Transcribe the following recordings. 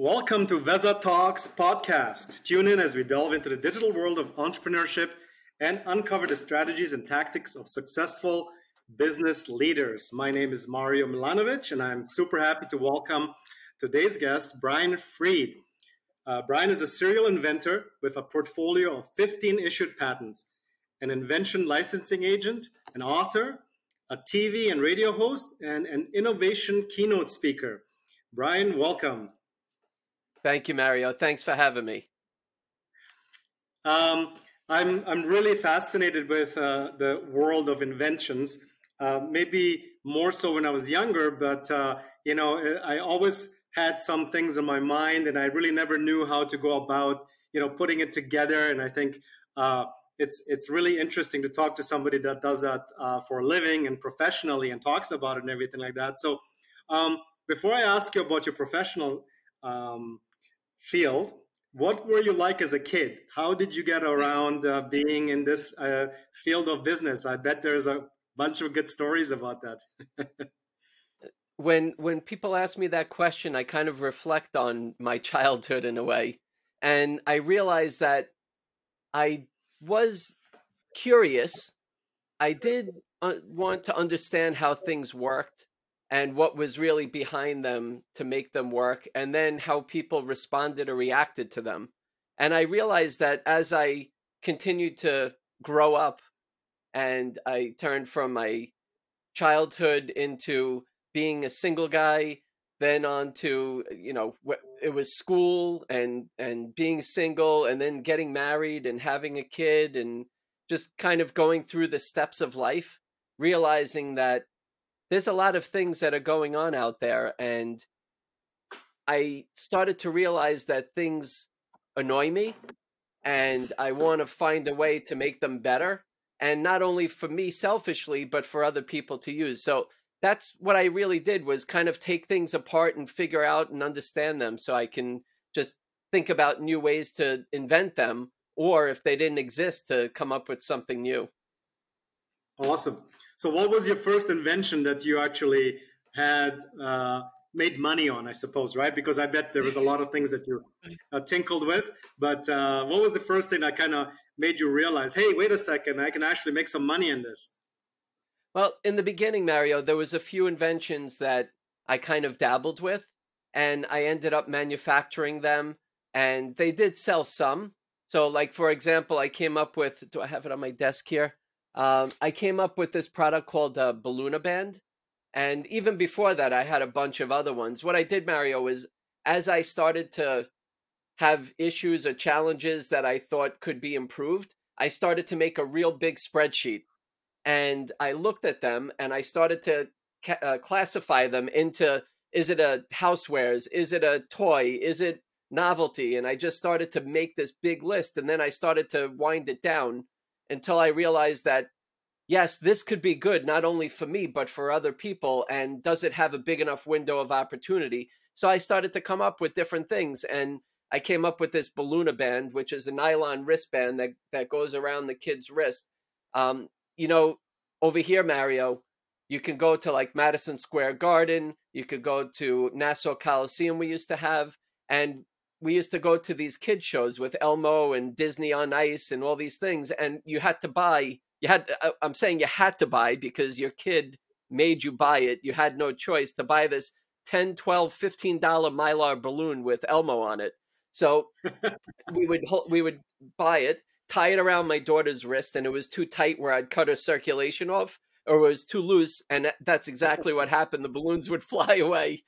Welcome to VezaTalks podcast. Tune in as we delve into the digital world of entrepreneurship and uncover the strategies and tactics of successful business leaders. My name is Mario Milanovic, and I'm super happy to welcome today's guest, Brian Fried. Brian is a serial inventor with a portfolio of 15 issued patents, an invention licensing agent, an author, a TV and radio host, and an innovation keynote speaker. Brian, welcome. Thank you, Mario. Thanks for having me. I'm really fascinated with the world of inventions, maybe more so when I was younger, but, I always had some things in my mind and I really never knew how to go about, putting it together. And I think it's really interesting to talk to somebody that does that for a living and professionally and talks about it and everything like that. So before I ask you about your professional field, what were you like as a kid? How did you get around being in this field of business? I bet there's a bunch of good stories about that. When people ask me that question, I kind of reflect on my childhood in a way. And I realize that I was curious. I did want to understand how things worked and what was really behind them to make them work, and then how people responded or reacted to them. And I realized that as I continued to grow up and I turned from my childhood into being a single guy, then on to, it was school and being single and then getting married and having a kid and just kind of going through the steps of life, realizing that there's a lot of things that are going on out there, and I started to realize that things annoy me, and I want to find a way to make them better, and not only for me selfishly, but for other people to use. So that's what I really did, was kind of take things apart and figure out and understand them so I can just think about new ways to invent them, or if they didn't exist, to come up with something new. Awesome. So what was your first invention that you actually had made money on, I suppose, right? Because I bet there was a lot of things that you tinkled with. But what was the first thing that kind of made you realize, hey, wait a second, I can actually make some money in this? Well, in the beginning, Mario, there was a few inventions that I kind of dabbled with, and I ended up manufacturing them, and they did sell some. So like, for example, I came up with, do I have it on my desk here? I came up with this product called Balloon-A-Band. And even before that, I had a bunch of other ones. What I did, Mario, was as I started to have issues or challenges that I thought could be improved, I started to make a real big spreadsheet. And I looked at them and I started to classify them into, is it a housewares? Is it a toy? Is it novelty? And I just started to make this big list. And then I started to wind it down until I realized that, yes, this could be good, not only for me, but for other people. And does it have a big enough window of opportunity? So I started to come up with different things. And I came up with this Balloon-A-Band, which is a nylon wristband that goes around the kid's wrist. Over here, Mario, you can go to like Madison Square Garden. You could go to Nassau Coliseum we used to have. And we used to go to these kid shows with Elmo and Disney on Ice and all these things. And you had to buy, I'm saying you had to buy because your kid made you buy it. You had no choice to buy this $10, $12, $15 Mylar balloon with Elmo on it. So we would buy it, tie it around my daughter's wrist, and it was too tight where I'd cut her circulation off, or it was too loose. And that's exactly what happened. The balloons would fly away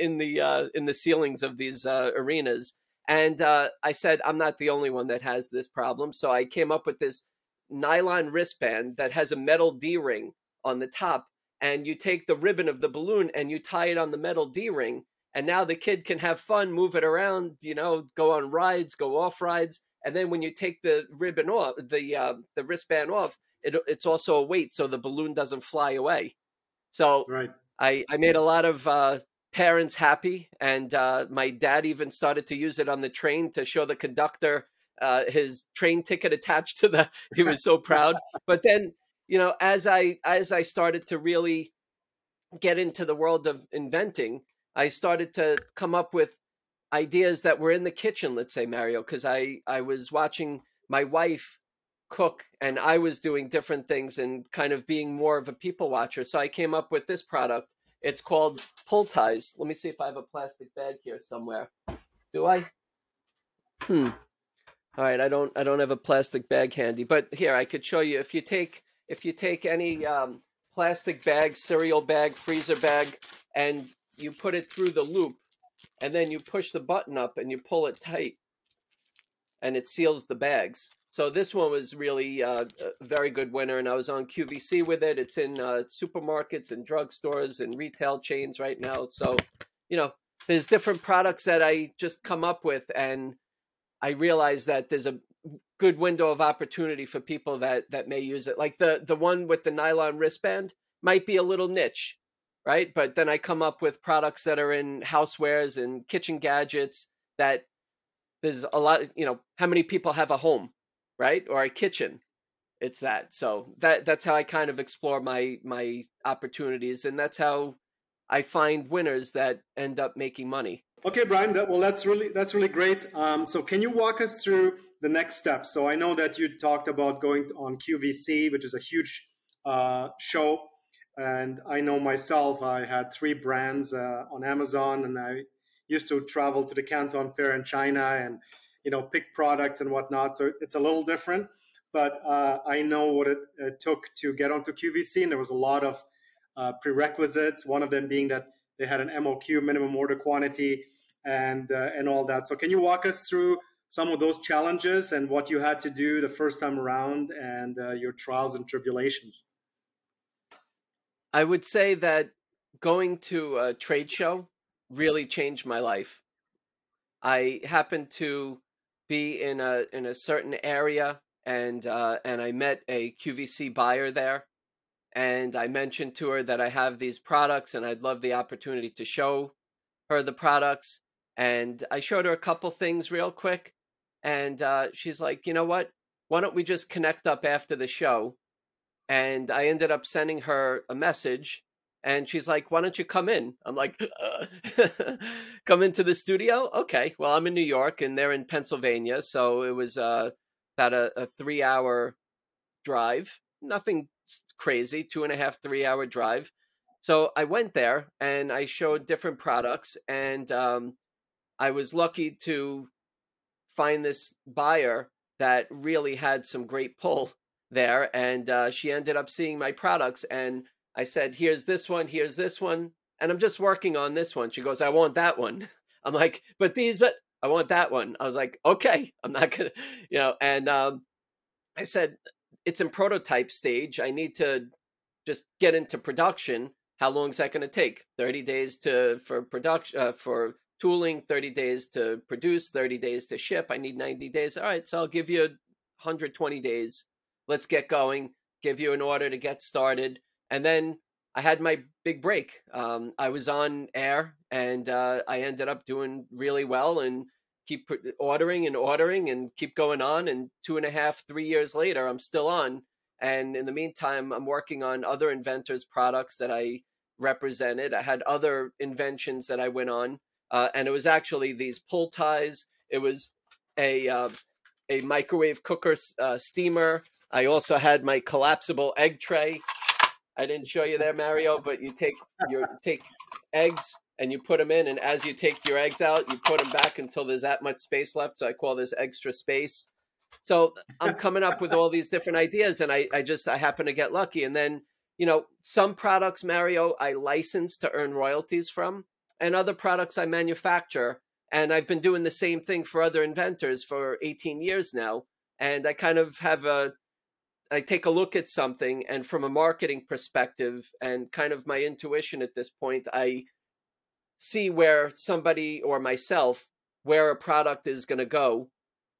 in the ceilings of these arenas. And I said, I'm not the only one that has this problem. So I came up with this nylon wristband that has a metal D-ring on the top. And you take the ribbon of the balloon and you tie it on the metal D-ring. And now the kid can have fun, move it around, go on rides, go off rides. And then when you take the ribbon off, the wristband off, it's also a weight so the balloon doesn't fly away. So right. I made a lot of... parents happy, and my dad even started to use it on the train to show the conductor his train ticket attached to the. He was so proud. But then, as I started to really get into the world of inventing, I started to come up with ideas that were in the kitchen, let's say, Mario, because I was watching my wife cook and I was doing different things and kind of being more of a people watcher. So I came up with this product. It's called pull ties. Let me see if I have a plastic bag here somewhere. Do I? All right. I don't have a plastic bag handy, but here I could show you. If you take any plastic bag, cereal bag, freezer bag, and you put it through the loop, and then you push the button up and you pull it tight, and it seals the bags. So this one was really a very good winner, and I was on QVC with it. It's in supermarkets and drugstores and retail chains right now. So, you know, there's different products that I just come up with, and I realize that there's a good window of opportunity for people that may use it. Like the one with the nylon wristband might be a little niche, right? But then I come up with products that are in housewares and kitchen gadgets that there's a lot of, you know, how many people have a home, right? Or a kitchen. It's that. So that's how I kind of explore my opportunities. And that's how I find winners that end up making money. Okay, Brian. Well, that's really great. So can you walk us through the next steps? So I know that you talked about going on QVC, which is a huge show. And I know myself, I had 3 brands on Amazon, and I used to travel to the Canton Fair in China and, you know, pick products and whatnot. So it's a little different, but I know what it took to get onto QVC. And there was a lot of prerequisites, one of them being that they had an MOQ, minimum order quantity, and all that. So can you walk us through some of those challenges and what you had to do the first time around and your trials and tribulations? I would say that going to a trade show really changed my life. I happened to be in a certain area, and I met a QVC buyer there, and I mentioned to her that I have these products and I'd love the opportunity to show her the products. And I showed her a couple things real quick, and she's like, you know what? Why don't we just connect up after the show? And I ended up sending her a message, and she's like, why don't you come in? I'm like, come into the studio? Okay. Well, I'm in New York and they're in Pennsylvania. So it was about a 3-hour drive, nothing crazy, 2.5, 3-hour drive. So I went there and I showed different products, and I was lucky to find this buyer that really had some great pull there, and she ended up seeing my products, and I said, here's this one, and I'm just working on this one. She goes, I want that one. I'm like, but I want that one. I was like, okay, I'm not gonna, you know. And I said, it's in prototype stage. I need to just get into production. How long is that going to take? 30 days for production, for tooling, 30 days to produce, 30 days to ship. I need 90 days. All right, so I'll give you 120 days. Let's get going, give you an order to get started. And then I had my big break. I was on air, and I ended up doing really well and keep ordering and keep going on. And 2.5, 3 years later, I'm still on. And in the meantime, I'm working on other inventors' products that I represented. I had other inventions that I went on. And it was actually these pull ties. It was a microwave cooker steamer. I also had my collapsible egg tray. I didn't show you there, Mario, but you take take eggs and you put them in, and as you take your eggs out, you put them back until there's that much space left. So I call this extra space. So I'm coming up with all these different ideas, and I happen to get lucky. And then, you know, some products, Mario, I license to earn royalties from, and other products I manufacture. And I've been doing the same thing for other inventors for 18 years now. And I kind of have I take a look at something, and from a marketing perspective and kind of my intuition at this point, I see where somebody or myself, where a product is going to go,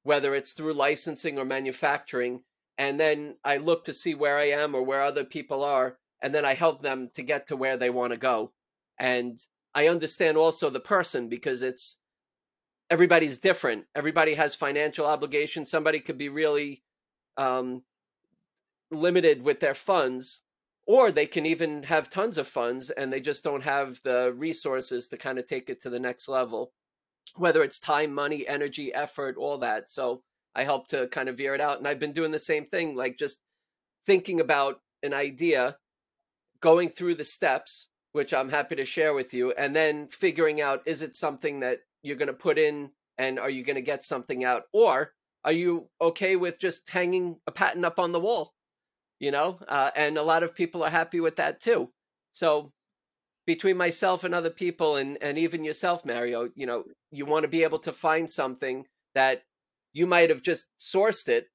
whether it's through licensing or manufacturing. And then I look to see where I am or where other people are. And then I help them to get to where they want to go. And I understand also the person, because everybody's different. Everybody has financial obligations. Somebody could be really, limited with their funds, or they can even have tons of funds and they just don't have the resources to kind of take it to the next level. whether it's time, money, energy, effort, all that. So I help to kind of veer it out. And I've been doing the same thing, like just thinking about an idea, going through the steps, which I'm happy to share with you, and then figuring out, is it something that you're going to put in and are you going to get something out? Or are you okay with just hanging a patent up on the wall? You know, and a lot of people are happy with that too. So between myself and other people and even yourself, Mario, you know, you want to be able to find something that you might have just sourced it,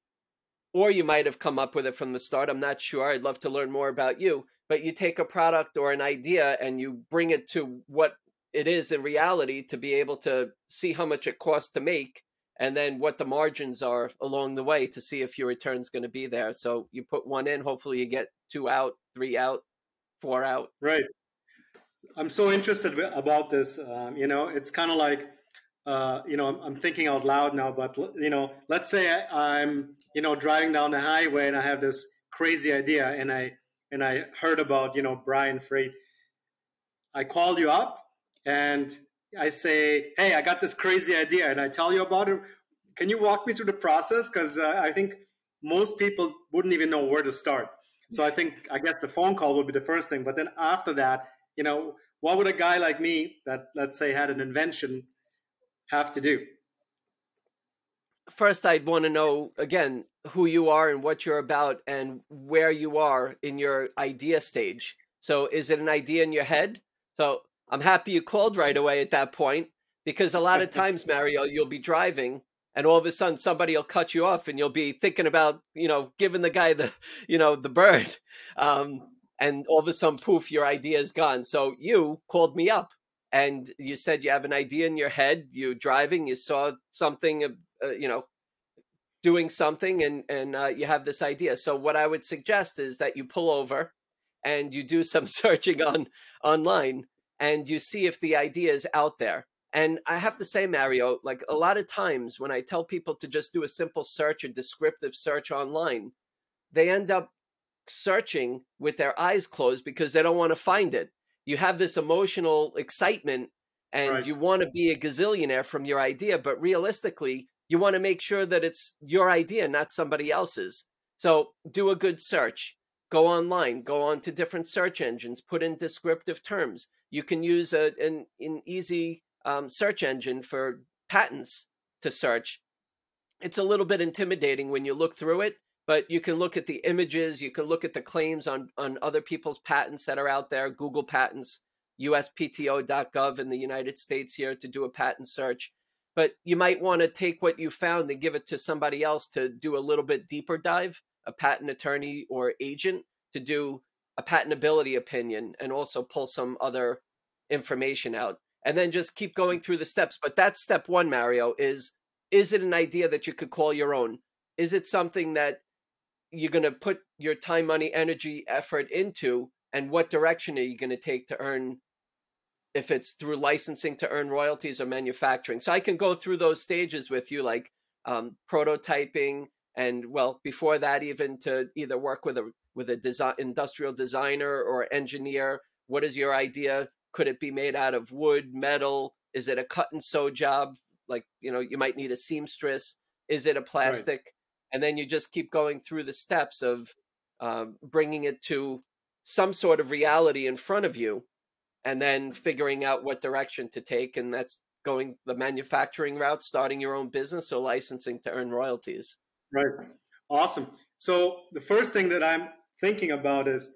or you might have come up with it from the start. I'm not sure. I'd love to learn more about you, but you take a product or an idea and you bring it to what it is in reality to be able to see how much it costs to make, and then what the margins are along the way to see if your return's going to be there. So you put one in, hopefully you get 2 out, 3 out, 4 out. Right. I'm so interested about this. You know, it's kind of like, you know, I'm thinking out loud now, but, you know, let's say I'm, you know, driving down the highway and I have this crazy idea and I heard about, you know, Brian Fried. I call you up and I say, hey, I got this crazy idea, and I tell you about it. Can you walk me through the process? Because I think most people wouldn't even know where to start. So I think, I guess the phone call would be the first thing. But then after that, you know, what would a guy like me that, let's say, had an invention have to do? First, I'd want to know, again, who you are and what you're about and where you are in your idea stage. So is it an idea in your head? So I'm happy you called right away at that point, because a lot of times, Mario, you'll be driving and all of a sudden somebody will cut you off and you'll be thinking about, you know, giving the guy the, you know, the bird. And all of a sudden, poof, your idea is gone. So you called me up and you said you have an idea in your head. You're driving, you saw something, you know, doing something and you have this idea. So what I would suggest is that you pull over and you do some searching online. And you see if the idea is out there. And I have to say, Mario, like a lot of times when I tell people to just do a simple search, a descriptive search online, they end up searching with their eyes closed because they don't want to find it. You have this emotional excitement and right. You want to be a gazillionaire from your idea, but realistically, you want to make sure that it's your idea, not somebody else's. So do a good search. Go online, go on to different search engines, put in descriptive terms. You can use an easy search engine for patents to search. It's a little bit intimidating when you look through it, but you can look at the images, you can look at the claims on other people's patents that are out there, Google Patents, USPTO.gov in the United States here to do a patent search. But you might want to take what you found and give it to somebody else to do a little bit deeper dive, a patent attorney or agent to do a patentability opinion and also pull some other information out, and then just keep going through the steps. But that's step one, Mario, is it an idea that you could call your own? Is it something that you're going to put your time, money, energy, effort into? And what direction are you going to take to earn, if it's through licensing to earn royalties or manufacturing? So I can go through those stages with you, like prototyping, and well, before that, even to either work with a design, industrial designer or engineer. What is your idea? Could it be made out of wood, metal? Is it a cut and sew job? Like, you know, you might need a seamstress. Is it a plastic? Right. And then you just keep going through the steps of bringing it to some sort of reality in front of you, and then figuring out what direction to take. And that's going the manufacturing route, starting your own business, or licensing to earn royalties. Right. Awesome. So the first thing that I'm thinking about is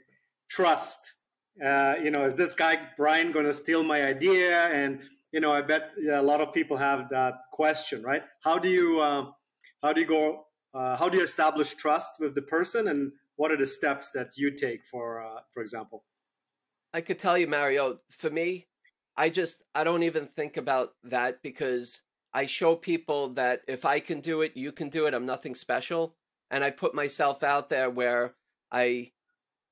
trust. You know, is this guy Brian going to steal my idea? And, you know, I bet a lot of people have that question, right? How do you establish trust with the person? And what are the steps that you take for example? I could tell you, Mario, for me, I don't even think about that, because I show people that if I can do it, you can do it. I'm nothing special. And I put myself out there where I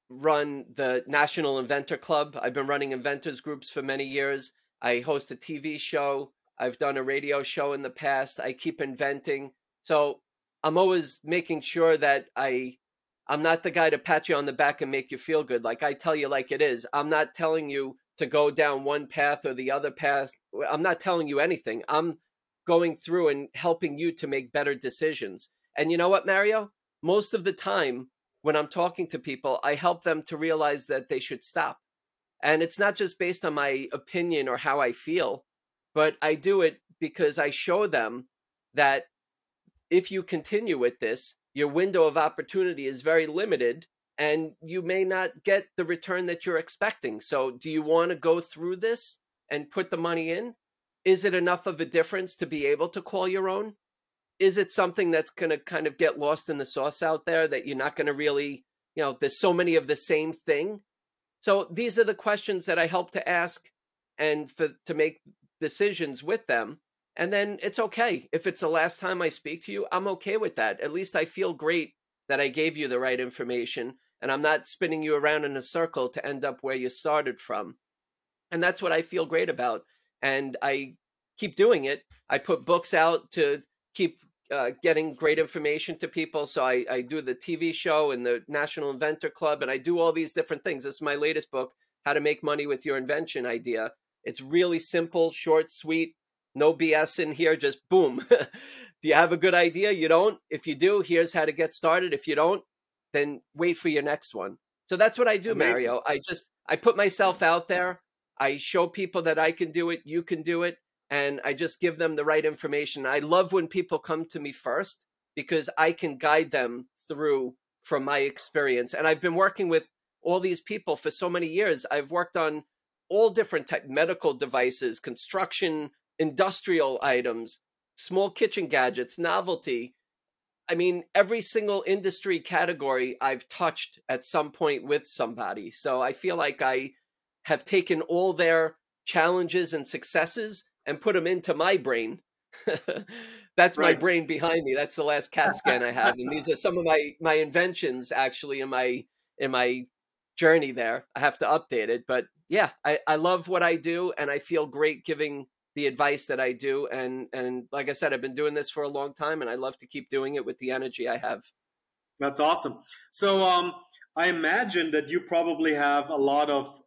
run the National Inventor Club. I've been running inventors groups for many years. I host a TV show. I've done a radio show in the past. I keep inventing. So I'm always making sure that I'm not the guy to pat you on the back and make you feel good. Like I tell you like it is. I'm not telling you to go down one path or the other path. I'm not telling you anything. I'm going through and helping you to make better decisions. And you know what, Mario? Most of the time when I'm talking to people, I help them to realize that they should stop. And it's not just based on my opinion or how I feel, but I do it because I show them that if you continue with this, your window of opportunity is very limited and you may not get the return that you're expecting. So do you want to go through this and put the money in? Is it enough of a difference to be able to call your own? Is it something that's going to kind of get lost in the sauce out there that you're not going to really, you know, there's so many of the same thing. So these are the questions that I help to ask and to make decisions with them. And then it's okay. If it's the last time I speak to you, I'm okay with that. At least I feel great that I gave you the right information and I'm not spinning you around in a circle to end up where you started from. And that's what I feel great about. And I keep doing it. I put books out to keep getting great information to people. So I do the TV show and the National Inventor Club, and I do all these different things. This is my latest book, How to Make Money with Your Invention Idea. It's really simple, short, sweet, no BS in here, just boom. Do you have a good idea? You don't? If you do, here's how to get started. If you don't, then wait for your next one. So that's what I do, Mario. I put myself out there. I show people that I can do it, you can do it, and I just give them the right information. I love when people come to me first because I can guide them through from my experience. And I've been working with all these people for so many years. I've worked on all different type medical devices, construction, industrial items, small kitchen gadgets, novelty. I mean, every single industry category I've touched at some point with somebody. So I feel like I have taken all their challenges and successes and put them into my brain. That's right. My brain behind me. That's the last CAT scan I have. And these are some of my inventions actually in my journey there. I have to update it. But yeah, I love what I do and I feel great giving the advice that I do. And like I said, I've been doing this for a long time and I love to keep doing it with the energy I have. That's awesome. So I imagine that you probably have a lot of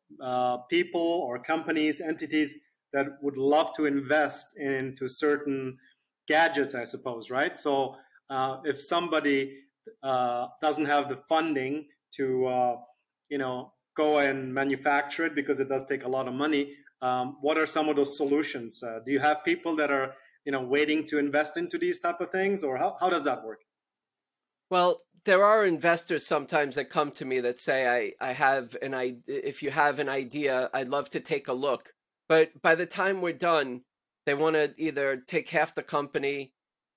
people or companies, entities that would love to invest into certain gadgets, I suppose, right? So if somebody doesn't have the funding to, go and manufacture it because it does take a lot of money, what are some of those solutions? Do you have people that are, waiting to invest into these type of things, or how does that work? Well, there are investors sometimes that come to me that say, if you have an idea, I'd love to take a look. But by the time we're done, they want to either take half the company.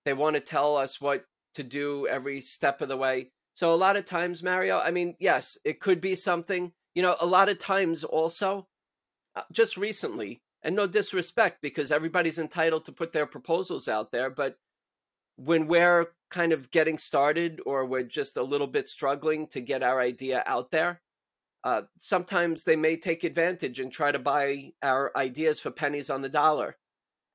They want to tell us what to do every step of the way. So a lot of times, Mario, I mean, yes, it could be something, a lot of times also just recently, and no disrespect because everybody's entitled to put their proposals out there. But when we're kind of getting started or we're just a little bit struggling to get our idea out there, sometimes they may take advantage and try to buy our ideas for pennies on the dollar.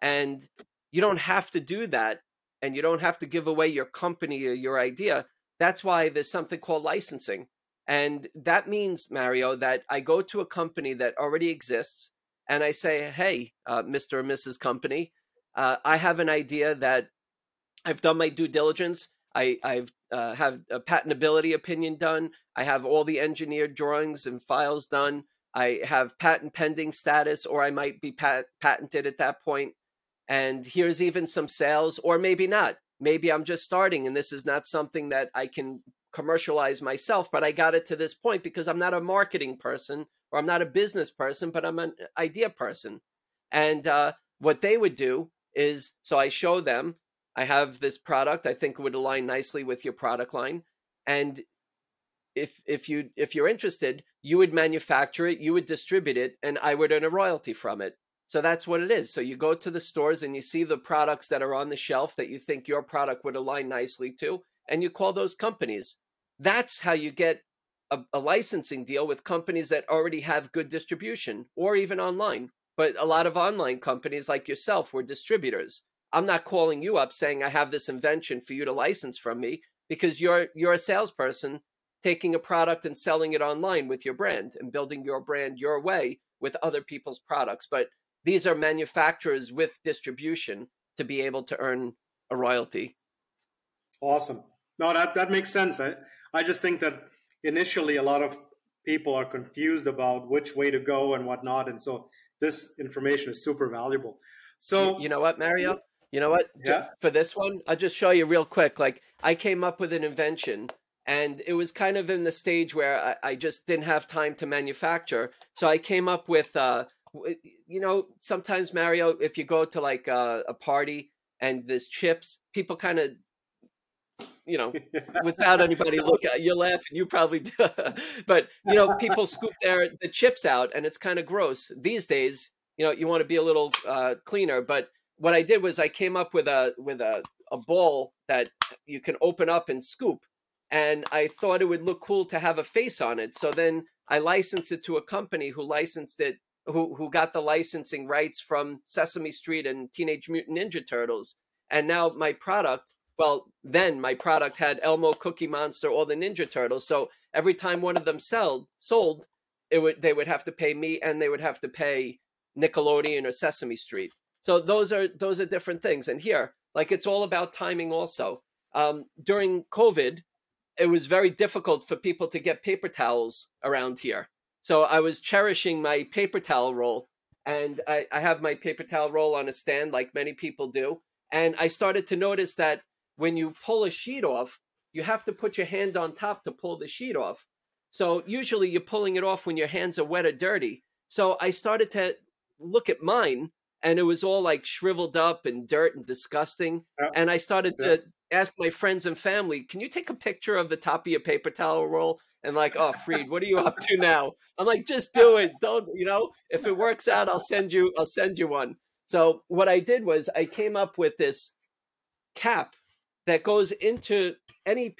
And you don't have to do that. And you don't have to give away your company or your idea. That's why there's something called licensing. And that means, Mario, that I go to a company that already exists and I say, hey, Mr. or Mrs. Company, I have an idea that I've done my due diligence. I've had a patentability opinion done. I have all the engineered drawings and files done. I have patent pending status, or I might be patented at that point. And here's even some sales, or maybe not. Maybe I'm just starting and this is not something that I can commercialize myself, but I got it to this point because I'm not a marketing person or I'm not a business person, but I'm an idea person. And what they would do is, so I show them, I have this product I think would align nicely with your product line. And if you're interested, you would manufacture it, you would distribute it, and I would earn a royalty from it. So that's what it is. So you go to the stores and you see the products that are on the shelf that you think your product would align nicely to, and you call those companies. That's how you get a licensing deal with companies that already have good distribution or even online. But a lot of online companies like yourself were distributors. I'm not calling you up saying I have this invention for you to license from me because you're a salesperson taking a product and selling it online with your brand and building your brand your way with other people's products. But these are manufacturers with distribution to be able to earn a royalty. Awesome. No, that makes sense. I just think that initially a lot of people are confused about which way to go and whatnot. And so this information is super valuable. So you know what, Mario? You know what? Yeah. For this one, I'll just show you real quick. Like, I came up with an invention and it was kind of in the stage where I just didn't have time to manufacture. So I came up with, you know, sometimes, Mario, if you go to like a party and there's chips, people kind of, you know, without anybody looking, you're laughing, you probably do. But, you know, people scoop the chips out and it's kind of gross. These days, you know, you want to be a little cleaner. But what I did was I came up with a bowl that you can open up and scoop. And I thought it would look cool to have a face on it. So then I licensed it to a company who licensed it, who got the licensing rights from Sesame Street and Teenage Mutant Ninja Turtles. And now my product... Well, then my product had Elmo, Cookie Monster, all the Ninja Turtles. So every time one of them sold, they would have to pay me, and they would have to pay Nickelodeon or Sesame Street. So those are different things. And here, like, it's all about timing also. During COVID, it was very difficult for people to get paper towels around here. So I was cherishing my paper towel roll, and I have my paper towel roll on a stand like many people do. And I started to notice that when you pull a sheet off, you have to put your hand on top to pull the sheet off. So usually you're pulling it off when your hands are wet or dirty. So I started to look at mine, and it was all like shriveled up and dirt and disgusting. Yeah. And I started to ask my friends and family, can you take a picture of the top of your paper towel roll? And like, oh, Fried, what are you up to now? I'm like, just do it. Don't, you know, if it works out, I'll send you one. So what I did was I came up with this cap that goes into any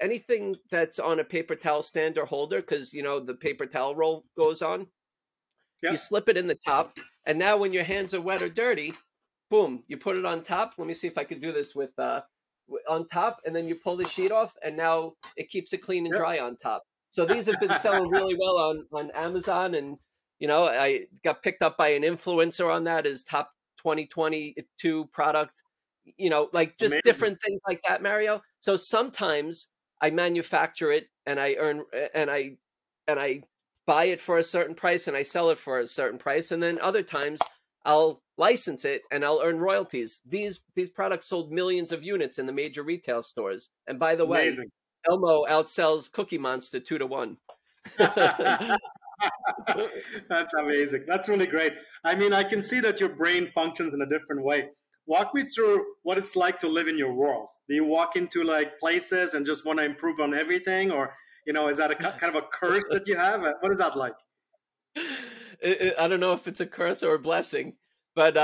anything that's on a paper towel stand or holder, because, you know, the paper towel roll goes on. Yeah. You slip it in the top, and now when your hands are wet or dirty, boom, you put it on top. Let me see if I could do this with on top, and then you pull the sheet off, and now it keeps it clean and dry on top. So these have been selling really well on Amazon, and, you know, I got picked up by an influencer on that as top 2022 product. You know, like, just amazing. Different things like that, Mario. So sometimes I manufacture it and I earn and I buy it for a certain price and I sell it for a certain price. And then other times I'll license it and I'll earn royalties. These products sold millions of units in the major retail stores. And by the way, amazing. Elmo outsells Cookie Monster 2-1. That's amazing. That's really great. I mean, I can see that your brain functions in a different way. Walk me through what it's like to live in your world. Do you walk into like places and just want to improve on everything? Or, you know, is that a kind of a curse that you have? What is that like? I don't know if it's a curse or a blessing, but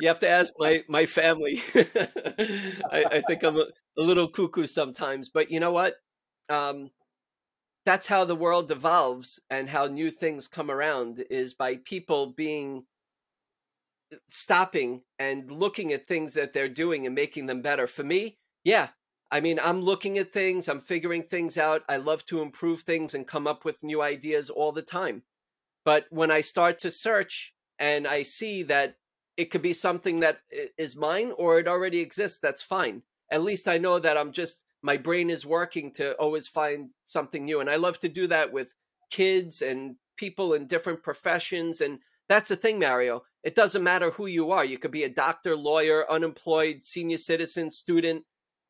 you have to ask my family. I think I'm a little cuckoo sometimes, but you know what? That's how the world evolves and how new things come around is by people stopping and looking at things that they're doing and making them better. For me, yeah. I mean, I'm looking at things, I'm figuring things out. I love to improve things and come up with new ideas all the time. But when I start to search and I see that it could be something that is mine or it already exists, that's fine. At least I know that my brain is working to always find something new. And I love to do that with kids and people in different professions. And that's the thing, Mario. It doesn't matter who you are. You could be a doctor, lawyer, unemployed, senior citizen, student.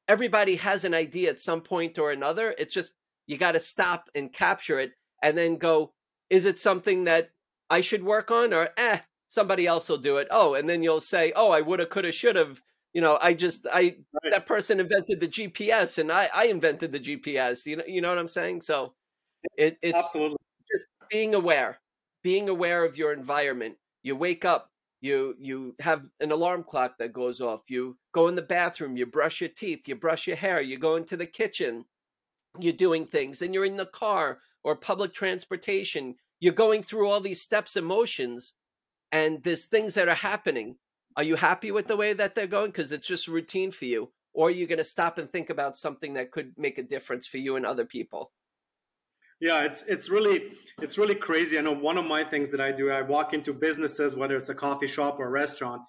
Everybody has an idea at some point or another. It's just you got to stop and capture it and then go, is it something that I should work on? Or, somebody else will do it. Oh, and then you'll say, oh, I woulda, coulda, should've. You know, that person invented the GPS and I invented the GPS. You know what I'm saying? So it's absolutely just being aware. Being aware of your environment. You wake up, you have an alarm clock that goes off. You go in the bathroom, you brush your teeth, you brush your hair, you go into the kitchen, you're doing things, and you're in the car or public transportation. You're going through all these steps and motions, and there's things that are happening. Are you happy with the way that they're going? Because it's just routine for you. Or are you going to stop and think about something that could make a difference for you and other people? Yeah, it's really... It's really crazy. I know one of my things that I do, I walk into businesses, whether it's a coffee shop or a restaurant,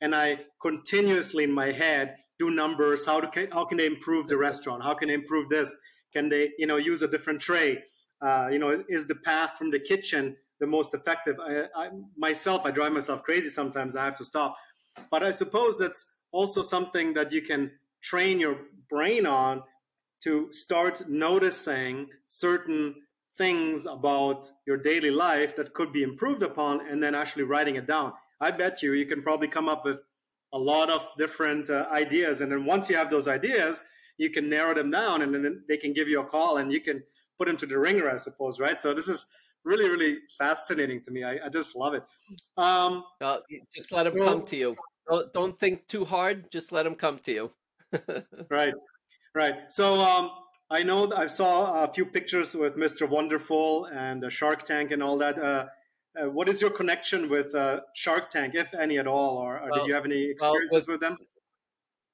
and I continuously in my head do numbers. How can they improve the restaurant? How can they improve this? Can they, you know, use a different tray? Is the path from the kitchen the most effective? I drive myself crazy sometimes. I have to stop. But I suppose that's also something that you can train your brain on, to start noticing certain things about your daily life that could be improved upon, and then actually writing it down. I bet you can probably come up with a lot of different ideas. And then once you have those ideas, you can narrow them down, and then they can give you a call and you can put them to the ringer, I suppose, right? So this is really, really fascinating to me. I just love it. Just let them come to you. Don't think too hard. Just let them come to you. Right. So I know I saw a few pictures with Mr. Wonderful and Shark Tank and all that. What is your connection with Shark Tank, if any at all? Or did you have any experiences with them?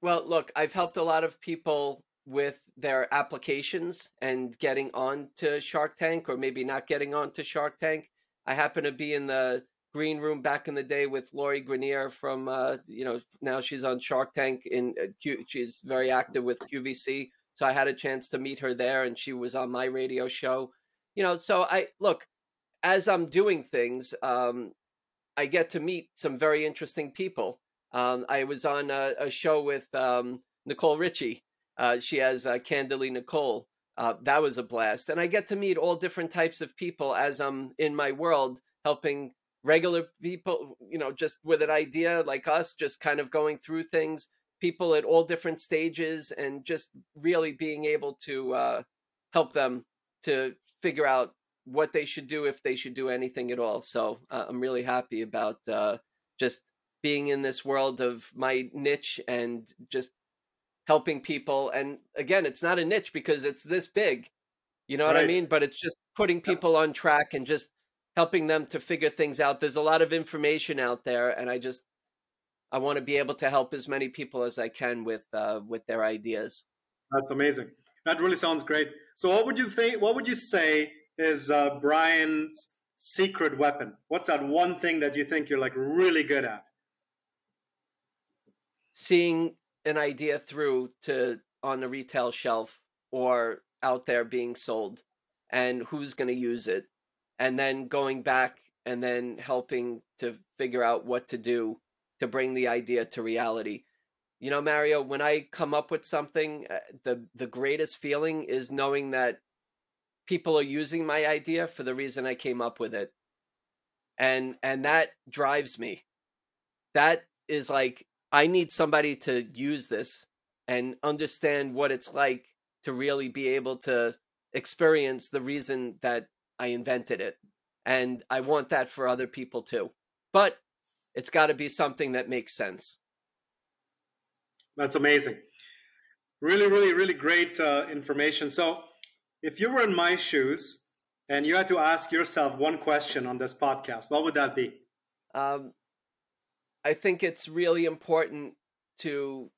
Well, look, I've helped a lot of people with their applications and getting on to Shark Tank, or maybe not getting on to Shark Tank. I happen to be in the green room back in the day with Lori Grenier from, now she's on Shark Tank. She's very active with QVC. So I had a chance to meet her there, and she was on my radio show. As I'm doing things, I get to meet some very interesting people. I was on a show with Nicole Richie. She has Candidly Nicole. That was a blast. And I get to meet all different types of people as I'm in my world, helping regular people, just with an idea like us, just kind of going through things, people at all different stages, and just really being able to help them to figure out what they should do, if they should do anything at all. So I'm really happy about just being in this world of my niche and just helping people. And again, it's not a niche because it's this big, what I mean? But it's just putting people on track and just helping them to figure things out. There's a lot of information out there, and I want to be able to help as many people as I can with their ideas. That's amazing. That really sounds great. So what would you say is Brian's secret weapon? What's that one thing that you think you're like really good at? Seeing an idea through to on the retail shelf or out there being sold, and who's going to use it, and then going back and then helping to figure out what to do to bring the idea to reality. Mario, when I come up with something, the greatest feeling is knowing that people are using my idea for the reason I came up with it, and that drives me. That is like, I need somebody to use this and understand what it's like to really be able to experience the reason that I invented it. And I want that for other people too. But it's got to be something that makes sense. That's amazing. Really, really, really great information. So if you were in my shoes and you had to ask yourself one question on this podcast, what would that be? I think it's really important to,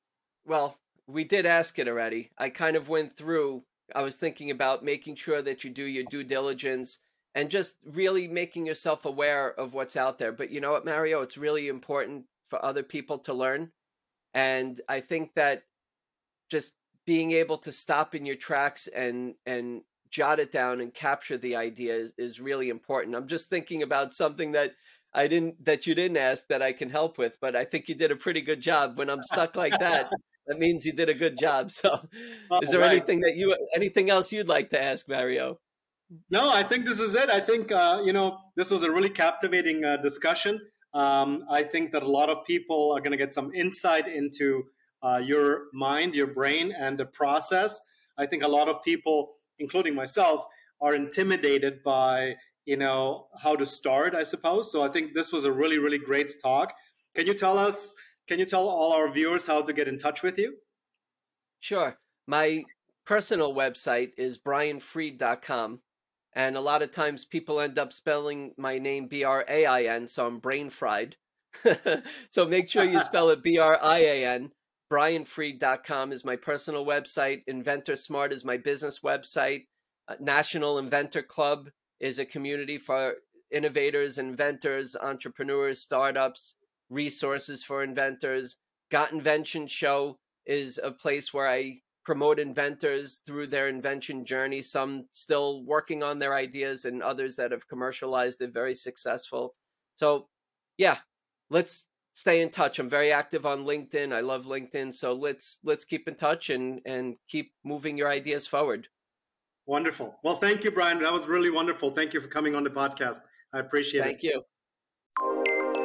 we did ask it already. I kind of went through, I was thinking about making sure that you do your due diligence and just really making yourself aware of what's out there. But you know what, Mario, it's really important for other people to learn. And I think that just being able to stop in your tracks and jot it down and capture the idea is really important. I'm just thinking about something that you didn't ask that I can help with, but I think you did a pretty good job. When I'm stuck like that, that means you did a good job. So is there anything else you'd like to ask, Mario? No, I think this is it. I think, this was a really captivating discussion. I think that a lot of people are going to get some insight into your mind, your brain, and the process. I think a lot of people, including myself, are intimidated by how to start, I suppose. So I think this was a really, really great talk. Can you tell all our viewers how to get in touch with you? Sure. My personal website is brianfried.com. And a lot of times people end up spelling my name B-R-A-I-N, so I'm brain fried. So make sure you spell it B-R-I-A-N. brianfried.com is my personal website. Inventorsmart is my business website. National Inventor Club is a community for innovators, inventors, entrepreneurs, startups, resources for inventors. Got Invention Show is a place where I promote inventors through their invention journey, some still working on their ideas and others that have commercialized it very successful. So yeah, let's stay in touch. I'm very active on LinkedIn. I love LinkedIn. So let's keep in touch and keep moving your ideas forward. Wonderful. Well, thank you, Brian. That was really wonderful. Thank you for coming on the podcast. I appreciate it. Thank you.